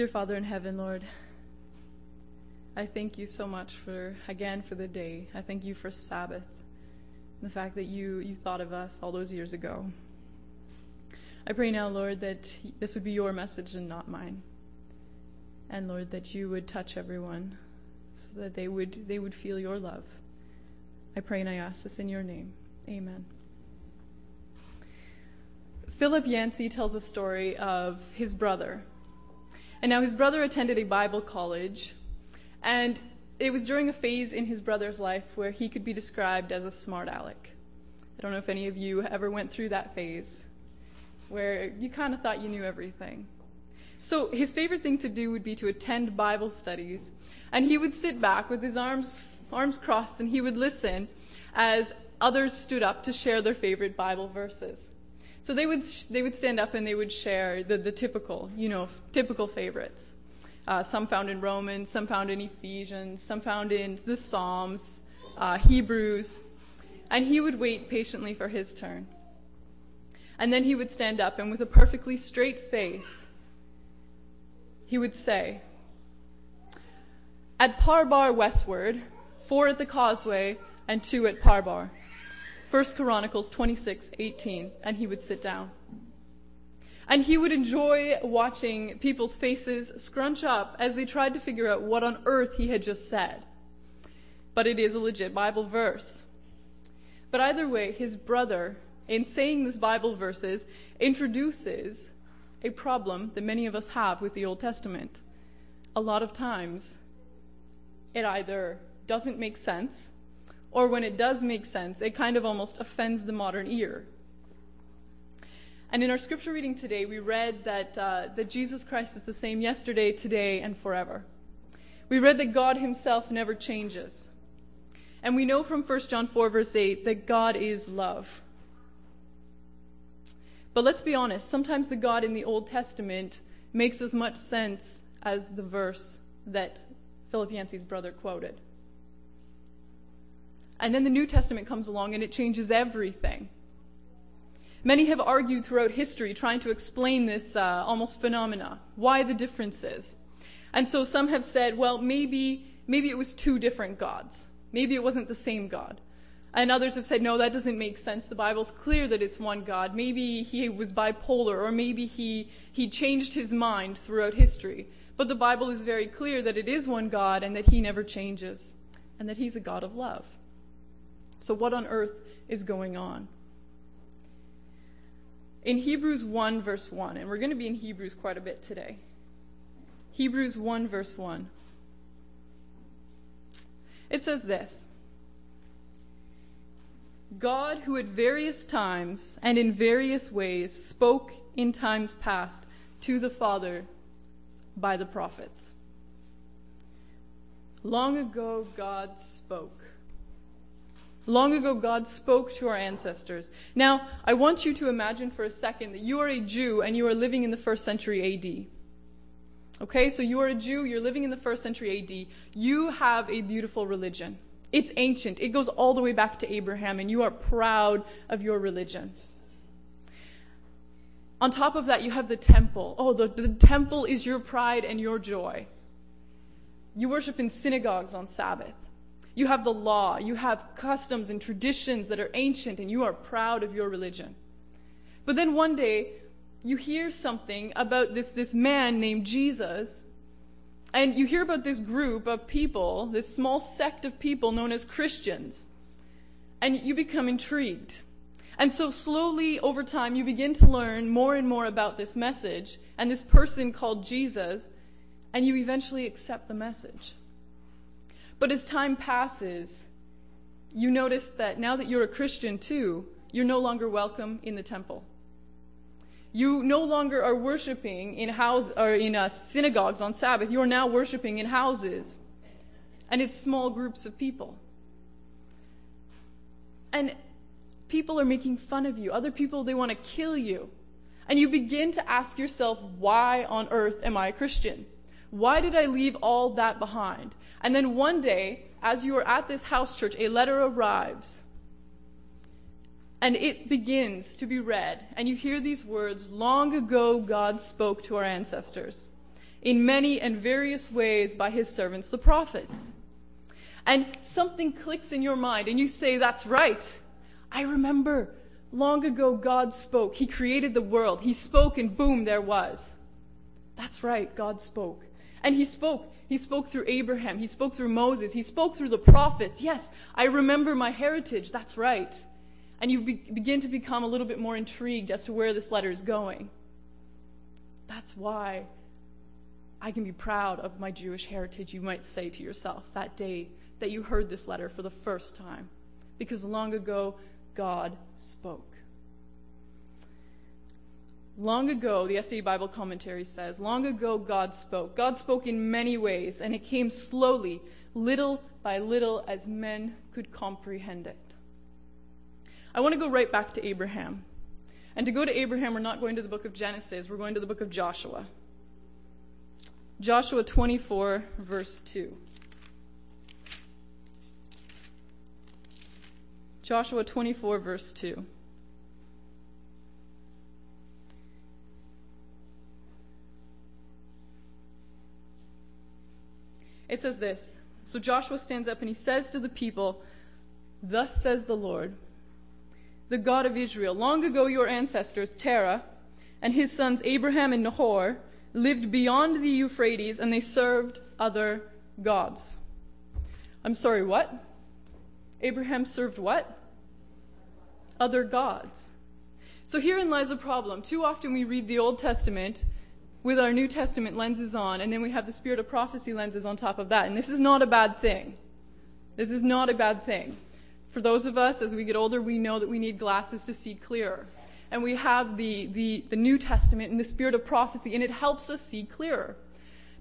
Dear Father in heaven, Lord, I thank you so much for the day. I thank you for Sabbath, the fact that you thought of us all those years ago. I pray now, Lord, that this would be your message and not mine. And Lord, that you would touch everyone so that they would feel your love. I pray and I ask this in your name. Amen. Philip Yancey tells a story of his brother. And now his brother attended a Bible college, and it was during a phase in his brother's life where he could be described as a smart aleck. I don't know if any of you ever went through that phase where you kind of thought you knew everything. So his favorite thing to do would be to attend Bible studies, and he would sit back with his arms crossed, and he would listen as others stood up to share their favorite Bible verses. So they would stand up and they would share the typical, typical favorites. Some found in Romans, some found in Ephesians, some found in the Psalms, Hebrews, and he would wait patiently for his turn. And then he would stand up and with a perfectly straight face, he would say, "At Parbar westward, 4 at the causeway and 2 at Parbar. 1 Chronicles 26:18, and he would sit down. And he would enjoy watching people's faces scrunch up as they tried to figure out what on earth he had just said. But it is a legit Bible verse. But either way, his brother, in saying these Bible verses, introduces a problem that many of us have with the Old Testament. A lot of times, it either doesn't make sense, or when it does make sense, it kind of almost offends the modern ear. And in our scripture reading today, we read that Jesus Christ is the same yesterday, today, and forever. We read that God himself never changes. And we know from 1 John 4:8 that God is love. But let's be honest, sometimes the God in the Old Testament makes as much sense as the verse that Philip Yancey's brother quoted. And then the New Testament comes along and it changes everything. Many have argued throughout history trying to explain this almost phenomena, why the differences. And so some have said, well, maybe it was 2 different gods. Maybe it wasn't the same God. And others have said, no, that doesn't make sense. The Bible's clear that it's one God. Maybe he was bipolar, or maybe he changed his mind throughout history. But the Bible is very clear that it is one God and that he never changes and that he's a God of love. So what on earth is going on? In Hebrews 1:1, and we're going to be in Hebrews quite a bit today. Hebrews 1:1. It says this: God, who at various times and in various ways spoke in times past to the Father by the prophets. Long ago, God spoke. Long ago, God spoke to our ancestors. Now, I want you to imagine for a second that you are a Jew and you are living in the 1st century A.D. Okay, so you are a Jew, you're living in the 1st century A.D. You have a beautiful religion. It's ancient. It goes all the way back to Abraham, and you are proud of your religion. On top of that, you have the temple. Oh, the temple is your pride and your joy. You worship in synagogues on Sabbath. You have the law, you have customs and traditions that are ancient, and you are proud of your religion. But then one day, you hear something about this man named Jesus, and you hear about this group of people, this small sect of people known as Christians, and you become intrigued. And so slowly, over time, you begin to learn more and more about this message and this person called Jesus, and you eventually accept the message. But as time passes, you notice that now that you're a Christian too, you're no longer welcome in the temple. You no longer are worshiping in synagogues on Sabbath. You are now worshiping in houses, and it's small groups of people. And people are making fun of you. Other people, they want to kill you. And you begin to ask yourself, why on earth am I a Christian? Why did I leave all that behind? And then one day, as you are at this house church, a letter arrives. And it begins to be read. And you hear these words, long ago God spoke to our ancestors. in many and various ways by his servants, the prophets. And something clicks in your mind and you say, that's right. I remember long ago God spoke. He created the world. He spoke and boom, there was. That's right, God spoke. And he spoke. He spoke through Abraham. He spoke through Moses. He spoke through the prophets. Yes, I remember my heritage. That's right. And you begin to become a little bit more intrigued as to where this letter is going. That's why I can be proud of my Jewish heritage, you might say to yourself that day that you heard this letter for the first time. Because long ago, God spoke. Long ago, the SDA Bible commentary says, long ago God spoke. God spoke in many ways, and it came slowly, little by little, as men could comprehend it. I want to go right back to Abraham. And to go to Abraham, we're not going to the book of Genesis, we're going to the book of Joshua. Joshua 24, verse 2. Joshua 24, verse 2. It says this, so Joshua stands up and he says to the people, thus says the Lord, the God of Israel, long ago your ancestors, Terah, and his sons Abraham and Nahor, lived beyond the Euphrates and they served other gods. I'm sorry, what? Abraham served what? Other gods. So herein lies a problem. Too often we read the Old Testament with our New Testament lenses on, and then we have the Spirit of Prophecy lenses on top of that. And this is not a bad thing. This is not a bad thing. For those of us, as we get older, we know that we need glasses to see clearer. And we have the New Testament and the Spirit of Prophecy, and it helps us see clearer.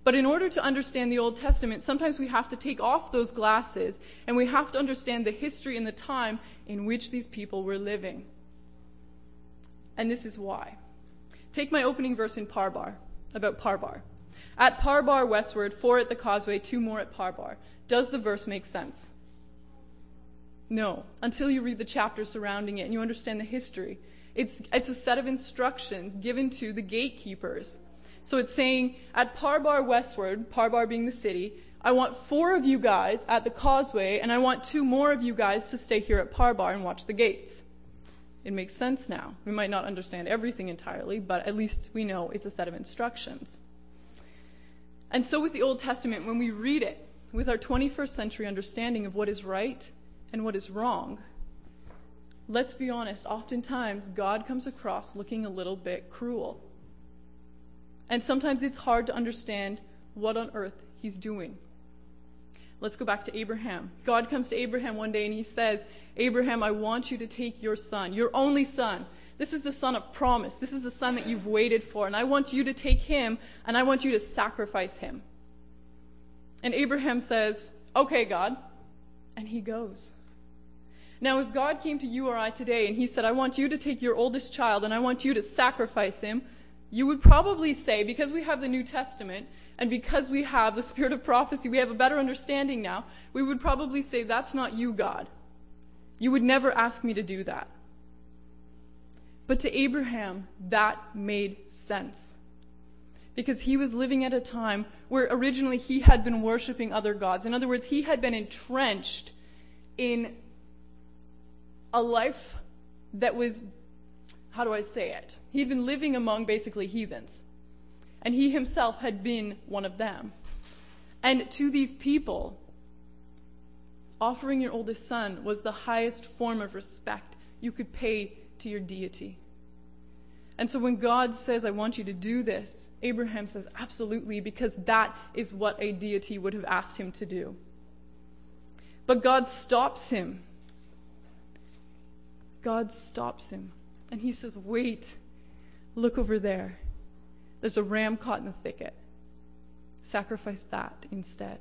But in order to understand the Old Testament, sometimes we have to take off those glasses, and we have to understand the history and the time in which these people were living. And this is why. Take my opening verse in Parbar. About Parbar. At Parbar westward, 4 at the causeway, 2 more at Parbar. Does the verse make sense? No. Until you read the chapter surrounding it and you understand the history. It's a set of instructions given to the gatekeepers. So it's saying, at Parbar westward, Parbar being the city, I want 4 of you guys at the causeway and I want 2 more of you guys to stay here at Parbar and watch the gates. It makes sense now. We might not understand everything entirely, but at least we know it's a set of instructions. And so with the Old Testament, when we read it, with our 21st century understanding of what is right and what is wrong, let's be honest, oftentimes God comes across looking a little bit cruel. And sometimes it's hard to understand what on earth he's doing. Let's go back to Abraham. God comes to Abraham one day and he says, Abraham, I want you to take your son, your only son. This is the son of promise. This is the son that you've waited for. And I want you to take him and I want you to sacrifice him. And Abraham says, okay, God. And he goes. Now, if God came to you or I today and he said, I want you to take your oldest child and I want you to sacrifice him, you would probably say, because we have the New Testament and because we have the Spirit of Prophecy, we have a better understanding now, we would probably say, that's not you, God. You would never ask me to do that. But to Abraham, that made sense. Because he was living at a time where originally he had been worshiping other gods. In other words, he had been entrenched in a life that was, how do I say it? He'd been living among basically heathens. And he himself had been one of them. And to these people, offering your oldest son was the highest form of respect you could pay to your deity. And so when God says, I want you to do this, Abraham says, absolutely, because that is what a deity would have asked him to do. But God stops him. God stops him. And he says, wait, look over there. There's a ram caught in the thicket. Sacrifice that instead.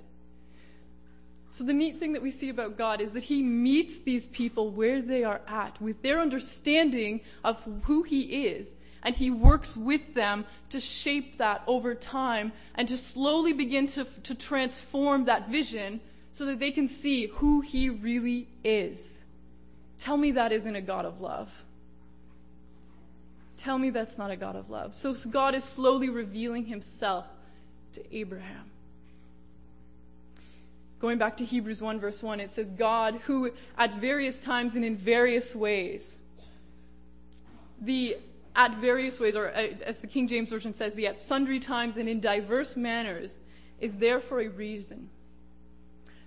So the neat thing that we see about God is that he meets these people where they are at, with their understanding of who he is. And he works with them to shape that over time and to slowly begin to transform that vision so that they can see who he really is. Tell me that isn't a God of love. Tell me that's not a God of love. So God is slowly revealing himself to Abraham. Going back to Hebrews 1 verse 1, it says, God, who at various times and in various ways, or as the King James Version says, the at sundry times and in diverse manners, is there for a reason.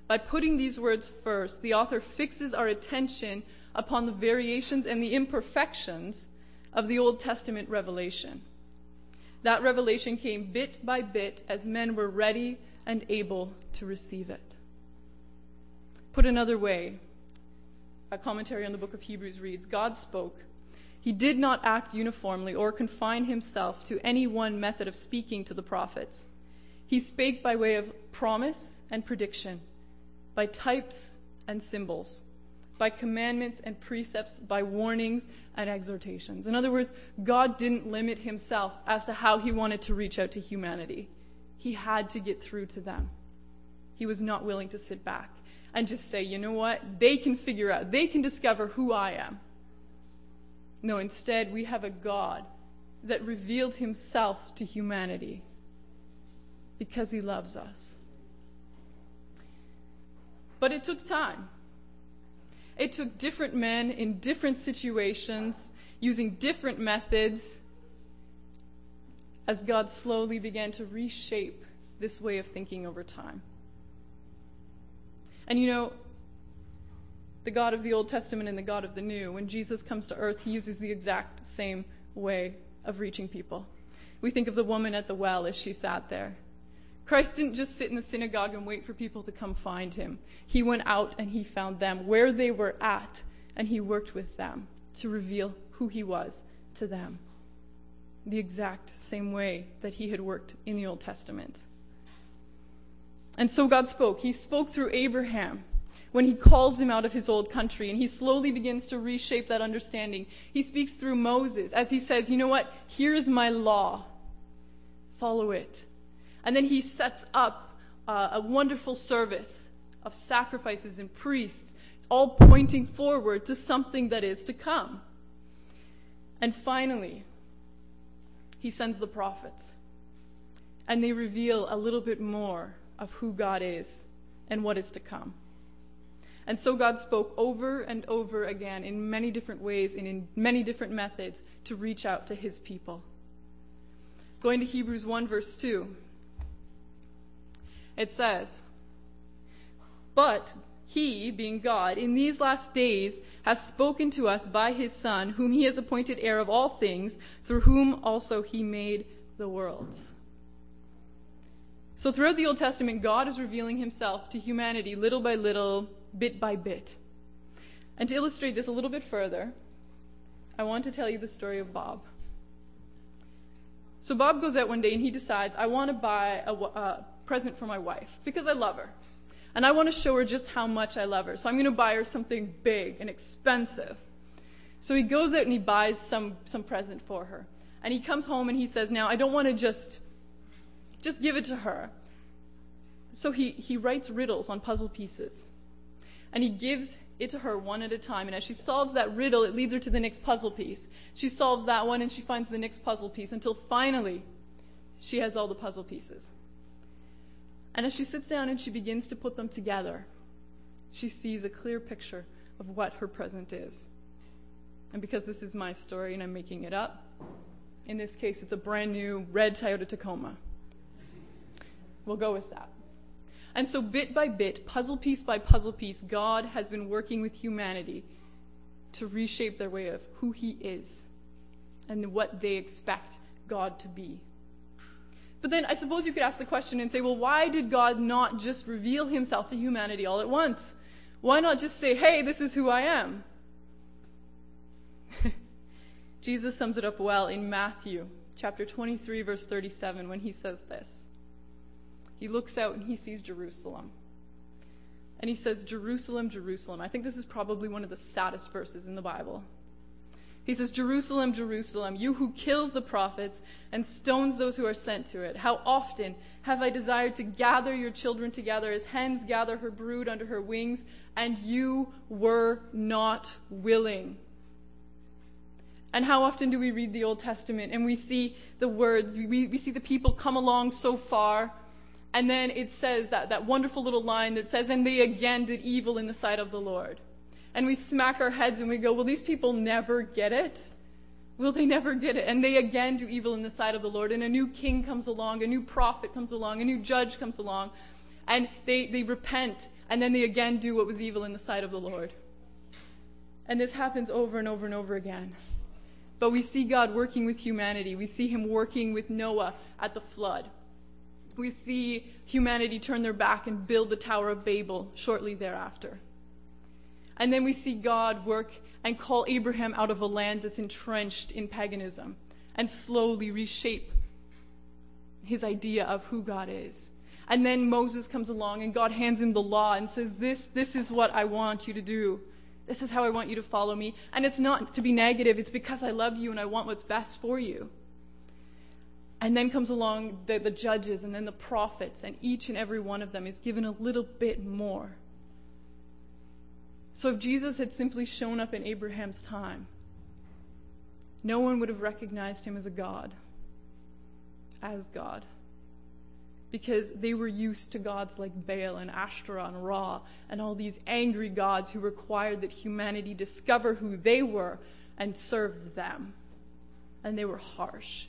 By putting these words first, the author fixes our attention upon the variations and the imperfections of the Old Testament revelation. That revelation came bit by bit as men were ready and able to receive it. Put another way, a commentary on the book of Hebrews reads, God spoke. He did not act uniformly or confine himself to any one method of speaking to the prophets. He spake by way of promise and prediction, by types and symbols, by commandments and precepts, by warnings and exhortations. In other words, God didn't limit himself as to how he wanted to reach out to humanity. He had to get through to them. He was not willing to sit back and just say, you know what, they can figure out, they can discover who I am. No, instead, we have a God that revealed himself to humanity because he loves us. But it took time. It took different men in different situations, using different methods, as God slowly began to reshape this way of thinking over time. And you know, the God of the Old Testament and the God of the New, when Jesus comes to earth, he uses the exact same way of reaching people. We think of the woman at the well as she sat there. Christ didn't just sit in the synagogue and wait for people to come find him. He went out and he found them where they were at, and he worked with them to reveal who he was to them. The exact same way that he had worked in the Old Testament. And so God spoke. He spoke through Abraham when he calls him out of his old country, and he slowly begins to reshape that understanding. He speaks through Moses as he says, you know what, here is my law. Follow it. And then he sets up a wonderful service of sacrifices and priests. It's all pointing forward to something that is to come. And finally, he sends the prophets, and they reveal a little bit more of who God is and what is to come. And so God spoke over and over again in many different ways and in many different methods to reach out to his people. Going to Hebrews 1 verse 2, it says, but he, being God, in these last days has spoken to us by his Son, whom he has appointed heir of all things, through whom also he made the worlds. So throughout the Old Testament, God is revealing himself to humanity little by little, bit by bit. And to illustrate this a little bit further, I want to tell you the story of Bob. So Bob goes out one day and he decides, I want to buy a present for my wife because I love her. And I want to show her just how much I love her. So I'm going to buy her something big and expensive. So he goes out and he buys some present for her. And he comes home and he says, now I don't want to just give it to her. So he writes riddles on puzzle pieces. And he gives it to her one at a time. And as she solves that riddle, it leads her to the next puzzle piece. She solves that one and she finds the next puzzle piece until finally she has all the puzzle pieces. And as she sits down and she begins to put them together, she sees a clear picture of what her present is. And because this is my story and I'm making it up, in this case it's a brand new red Toyota Tacoma. We'll go with that. And so bit by bit, puzzle piece by puzzle piece, God has been working with humanity to reshape their way of who he is and what they expect God to be. But then I suppose you could ask the question and say, well, why did God not just reveal himself to humanity all at once? Why not just say, hey, this is who I am? Jesus sums it up well in Matthew chapter 23, verse 37, when he says this. He looks out and he sees Jerusalem. And he says, Jerusalem, Jerusalem. I think this is probably one of the saddest verses in the Bible. He says, Jerusalem, Jerusalem, you who kills the prophets and stones those who are sent to it. How often have I desired to gather your children together as hens gather her brood under her wings, and you were not willing. And how often do we read the Old Testament and we see the words, we see the people come along so far, And then it says that wonderful little line that says, and they again did evil in the sight of the Lord. And we smack our heads and we go, will these people never get it? Will they never get it? And they again do evil in the sight of the Lord. And a new king comes along, a new prophet comes along, a new judge comes along. And they repent. And then they again do what was evil in the sight of the Lord. And this happens over and over and over again. But we see God working with humanity. We see him working with Noah at the flood. We see humanity turn their back and build the Tower of Babel shortly thereafter. And then we see God work and call Abraham out of a land that's entrenched in paganism and slowly reshape his idea of who God is. And then Moses comes along and God hands him the law and says, this is what I want you to do. This is how I want you to follow me. And it's not to be negative. It's because I love you and I want what's best for you. And then comes along the judges and then the prophets, and each and every one of them is given a little bit more. So if Jesus had simply shown up in Abraham's time, no one would have recognized him as a God, because they were used to gods like Baal and Ashtoreth and Ra and all these angry gods who required that humanity discover who they were and serve them. And they were harsh.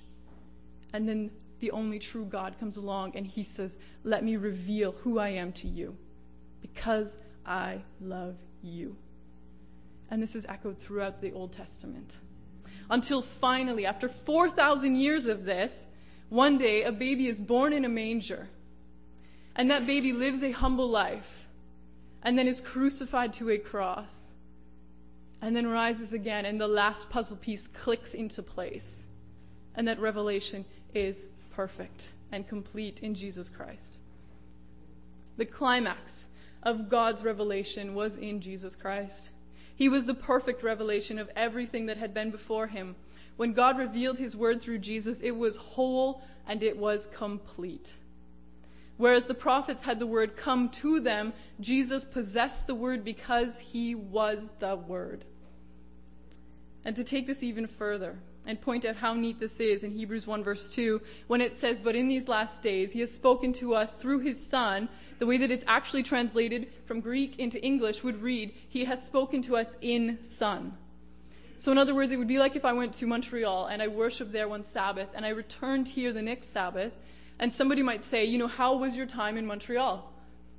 And then the only true God comes along and he says, let me reveal who I am to you because I love you. And this is echoed throughout the Old Testament. Until finally, after 4,000 years of this, one day a baby is born in a manger. And that baby lives a humble life and then is crucified to a cross and then rises again, and the last puzzle piece clicks into place. And that revelation is perfect and complete in Jesus Christ. The climax of God's revelation was in Jesus Christ. He was the perfect revelation of everything that had been before him. When God revealed his word through Jesus, it was whole and it was complete. Whereas the prophets had the word come to them, Jesus possessed the word because he was the word. And to take this even further, and point out how neat this is in Hebrews 1 verse 2, when it says, but in these last days he has spoken to us through his Son. The way that it's actually translated from Greek into English would read, he has spoken to us in Son. So in other words, it would be like if I went to Montreal and I worshiped there one Sabbath and I returned here the next Sabbath, and somebody might say, you know, how was your time in Montreal?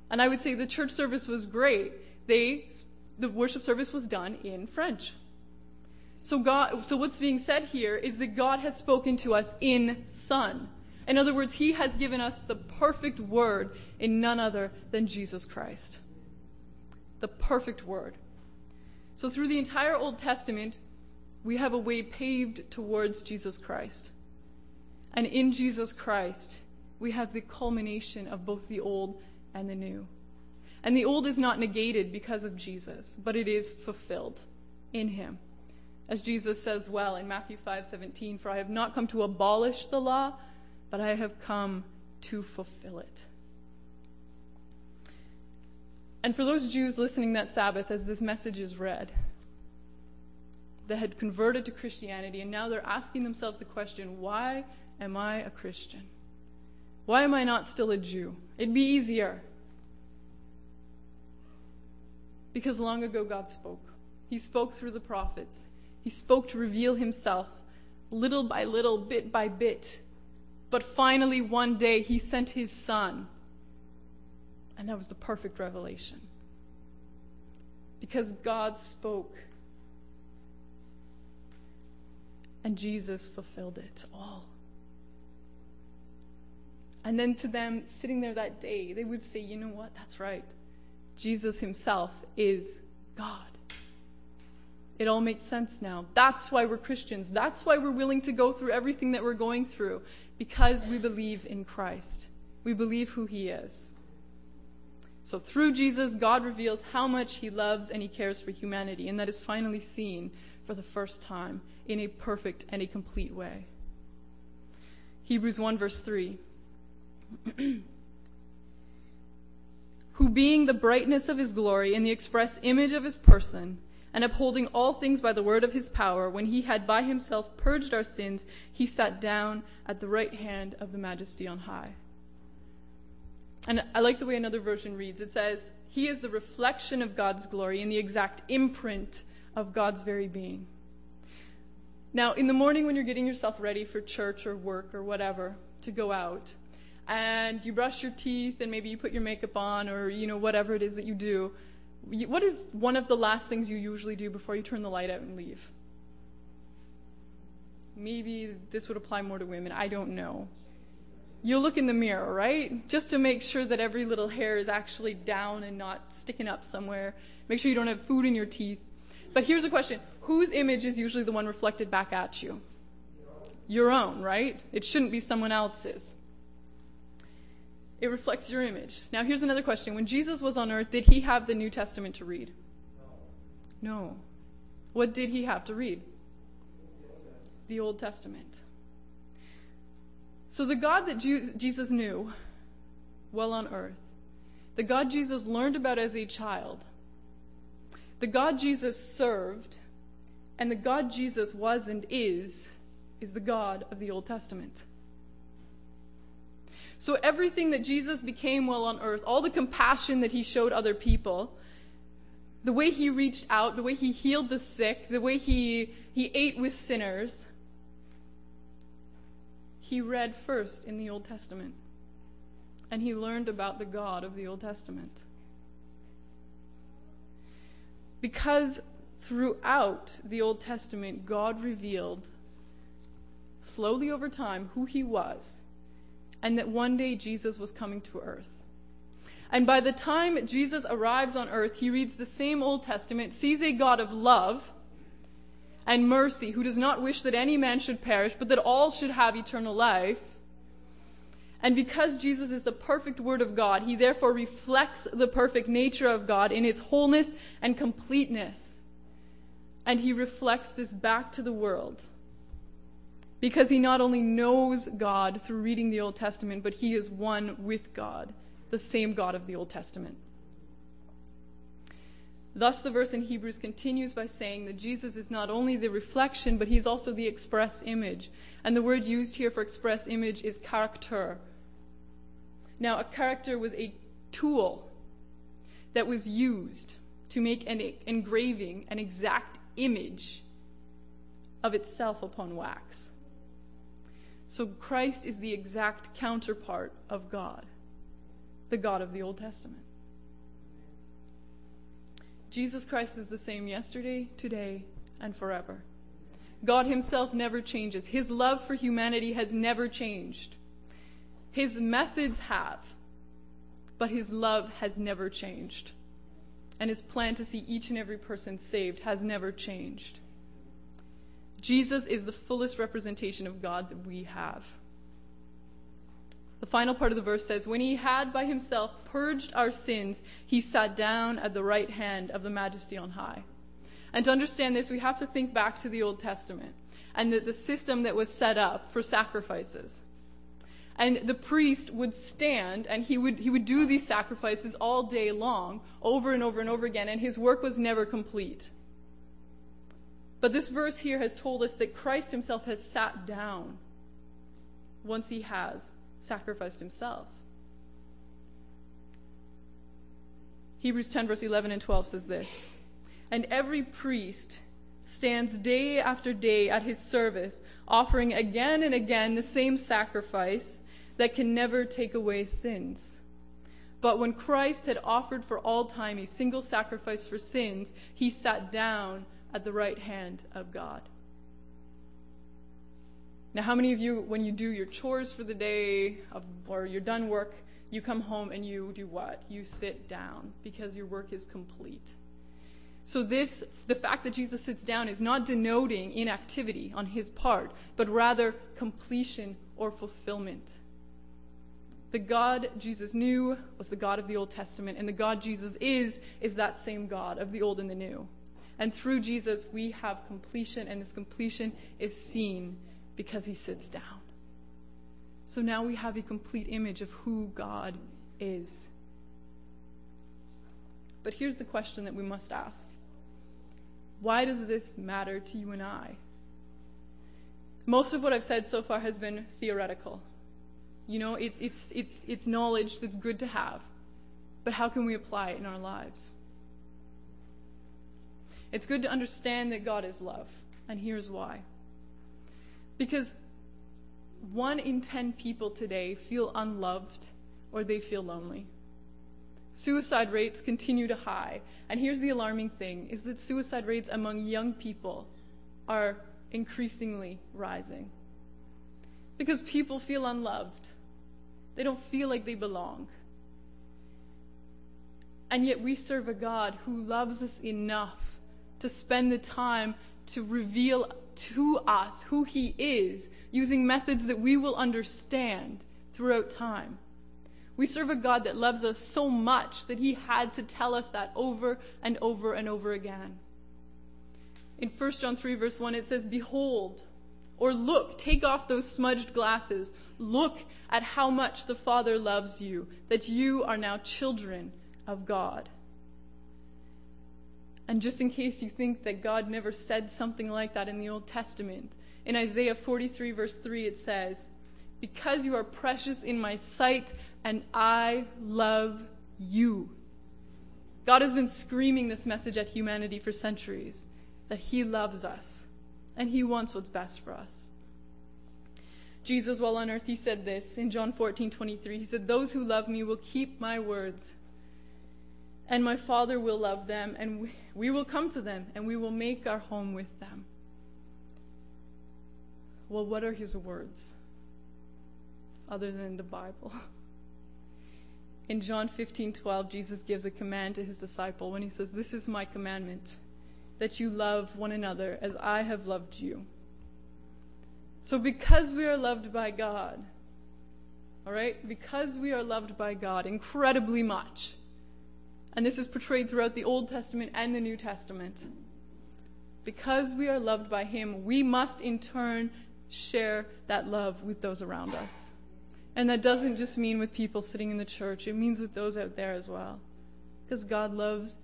And I would say the church service was great. The worship service was done in French. So what's being said here is that God has spoken to us in Son. In other words, he has given us the perfect word in none other than Jesus Christ. The perfect word. So through the entire Old Testament, we have a way paved towards Jesus Christ. And in Jesus Christ, we have the culmination of both the old and the new. And the old is not negated because of Jesus, but it is fulfilled in him. As Jesus says well in Matthew 5:17, for I have not come to abolish the law, but I have come to fulfill it. And for those Jews listening that Sabbath as this message is read, that had converted to Christianity, and now they're asking themselves the question, why am I a Christian? Why am I not still a Jew? It'd be easier. Because long ago God spoke. He spoke through the prophets. He spoke to reveal himself little by little, bit by bit. But finally, one day, he sent his Son. And that was the perfect revelation. Because God spoke. And Jesus fulfilled it all. And then to them, sitting there that day, they would say, you know what, that's right. Jesus himself is God. It all makes sense now. That's why we're Christians. That's why we're willing to go through everything that we're going through, because we believe in Christ. We believe who he is. So through Jesus, God reveals how much he loves and he cares for humanity, and that is finally seen for the first time in a perfect and a complete way. Hebrews 1 verse 3. Who being the brightness of his glory and the express image of his person, and upholding all things by the word of his power, when he had by himself purged our sins, he sat down at the right hand of the Majesty on high. And I like the way another version reads. It says, he is the reflection of God's glory and the exact imprint of God's very being. Now, in the morning when you're getting yourself ready for church or work or whatever to go out, and you brush your teeth and maybe you put your makeup on or, you know, whatever it is that you do, what is one of the last things you usually do before you turn the light out and leave? Maybe this would apply more to women. I don't know. You look in the mirror, right? Just to make sure that every little hair is actually down and not sticking up somewhere. Make sure you don't have food in your teeth. But here's a question. Whose image is usually the one reflected back at you? Your own, right? It shouldn't be someone else's. It reflects your image. Now here's another question. When Jesus was on earth, did he have the New Testament to read? No. What did he have to read? The Old Testament. So the God that Jesus knew well on earth, the God Jesus learned about as a child, the God Jesus served, and the God Jesus was and is the God of the Old Testament. So everything that Jesus became well on earth, all the compassion that he showed other people, the way he reached out, the way he healed the sick, the way he ate with sinners, he read first in the Old Testament, and he learned about the God of the Old Testament. Because throughout the Old Testament, God revealed slowly over time who he was, and that one day Jesus was coming to earth. And by the time Jesus arrives on earth, he reads the same Old Testament, sees a God of love and mercy, who does not wish that any man should perish, but that all should have eternal life. And because Jesus is the perfect Word of God, he therefore reflects the perfect nature of God in its wholeness and completeness. And he reflects this back to the world, because he not only knows God through reading the Old Testament, but he is one with God, the same God of the Old Testament. Thus, the verse in Hebrews continues by saying that Jesus is not only the reflection, but he's also the express image. And the word used here for express image is character. Now, a character was a tool that was used to make an engraving, an exact image of itself upon wax. So Christ is the exact counterpart of God, the God of the Old Testament. Jesus Christ is the same yesterday, today, and forever. God himself never changes. His love for humanity has never changed. His methods have, but his love has never changed. And his plan to see each and every person saved has never changed. Jesus is the fullest representation of God that we have. The final part of the verse says, when he had by himself purged our sins, he sat down at the right hand of the Majesty on high. And to understand this, we have to think back to the Old Testament and the system that was set up for sacrifices. And the priest would stand and he would do these sacrifices all day long, over and over and over again, and his work was never complete. But this verse here has told us that Christ himself has sat down once he has sacrificed himself. Hebrews 10 verse 11 and 12 says this, and every priest stands day after day at his service, offering again and again the same sacrifice that can never take away sins. But when Christ had offered for all time a single sacrifice for sins, he sat down at the right hand of God. Now, how many of you, when you do your chores for the day or you're done work, you come home and you do what? You sit down because your work is complete. So this, the fact that Jesus sits down is not denoting inactivity on his part, but rather completion or fulfillment. The God Jesus knew was the God of the Old Testament, and the God Jesus is that same God of the Old and the New. And through Jesus, we have completion, and this completion is seen because he sits down. So now we have a complete image of who God is. But here's the question that we must ask. Why does this matter to you and I? Most of what I've said so far has been theoretical. You know, it's knowledge that's good to have, but how can we apply it in our lives? It's good to understand that God is love, and here's why. Because 1 in 10 people today feel unloved or they feel lonely. Suicide rates continue to high, and here's the alarming thing, is that suicide rates among young people are increasingly rising. Because people feel unloved. They don't feel like they belong. And yet we serve a God who loves us enough to spend the time to reveal to us who He is, using methods that we will understand throughout time. We serve a God that loves us so much that He had to tell us that over and over and over again. In 1 John 3 verse 1 it says, "Behold," or "Look, take off those smudged glasses. Look at how much the Father loves you, that you are now children of God." And just in case you think that God never said something like that in the Old Testament, in Isaiah 43 verse 3 it says, "Because you are precious in my sight, and I love you." God has been screaming this message at humanity for centuries, that He loves us. And He wants what's best for us. Jesus, while on earth, He said this in John 14:23. He said, "Those who love me will keep my words, and my Father will love them, and we will come to them, and we will make our home with them." Well, what are His words other than the Bible? In John 15:12, Jesus gives a command to His disciple when He says, "This is my commandment, that you love one another as I have loved you." So because we are loved by God, all right, because we are loved by God incredibly much, and this is portrayed throughout the Old Testament and the New Testament, because we are loved by Him, we must in turn share that love with those around us. And that doesn't just mean with people sitting in the church, it means with those out there as well. Because God loves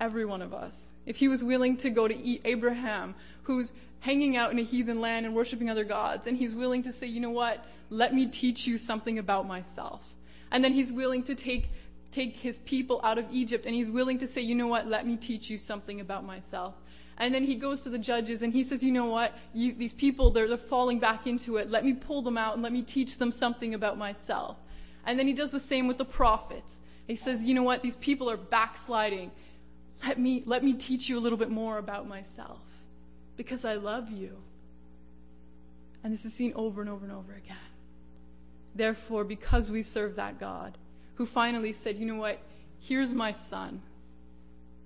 every one of us. If He was willing to go to Abraham, who's hanging out in a heathen land and worshiping other gods, and He's willing to say, "You know what, let me teach you something about myself." And then He's willing to take His people out of Egypt, and He's willing to say, "You know what, let me teach you something about myself." And then He goes to the judges and He says, "You know what, these people, they're falling back into it. Let me pull them out and let me teach them something about myself." And then He does the same with the prophets. He says, "You know what, these people are backsliding. Let me teach you a little bit more about myself, because I love you." And this is seen over and over and over again. Therefore, because we serve that God who finally said, "You know what, here's my Son.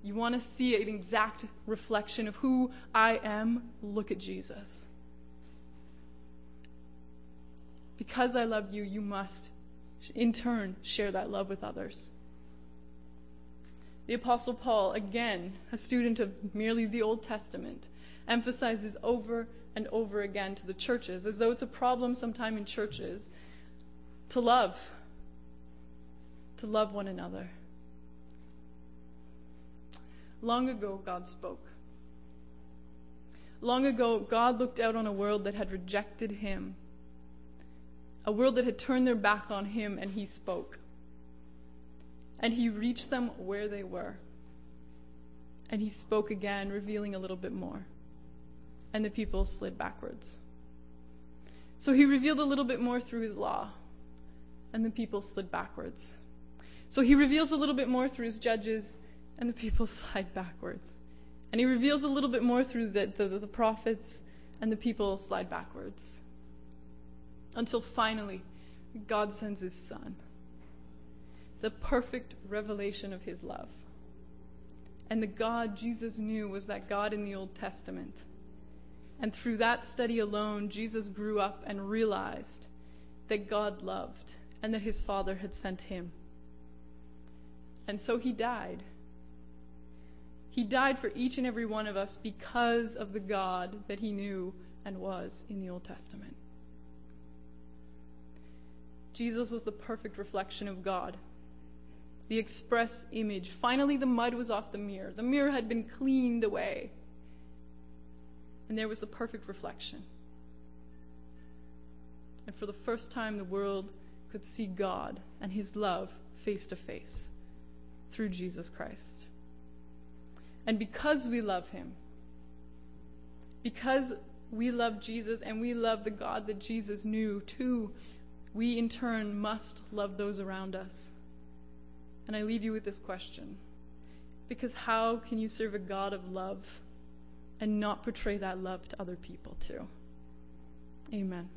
You want to see an exact reflection of who I am? Look at Jesus. Because I love you, you must in turn share that love with others." The Apostle Paul, again, a student of merely the Old Testament, emphasizes over and over again to the churches, as though it's a problem sometime in churches, to love one another. Long ago, God spoke. Long ago, God looked out on a world that had rejected Him, a world that had turned their back on Him, and He spoke. And He reached them where they were. And He spoke again, revealing a little bit more. And the people slid backwards. So He revealed a little bit more through His law. And the people slid backwards. So He reveals a little bit more through His judges. And the people slide backwards. And He reveals a little bit more through the prophets. And the people slide backwards. Until finally, God sends His Son. The perfect revelation of His love. And the God Jesus knew was that God in the Old Testament. And through that study alone, Jesus grew up and realized that God loved and that His Father had sent Him. And so He died. He died for each and every one of us because of the God that He knew and was in the Old Testament. Jesus was the perfect reflection of God. The express image. Finally, the mud was off the mirror. The mirror had been cleaned away. And there was the perfect reflection. and for the first time the world could see God and his love face to face through Jesus Christ. And because we love him, because we love Jesus and we love the God that Jesus knew too, we in turn must love those around us. And I leave you with this question, because how can you serve a God of love and not portray that love to other people too? Amen.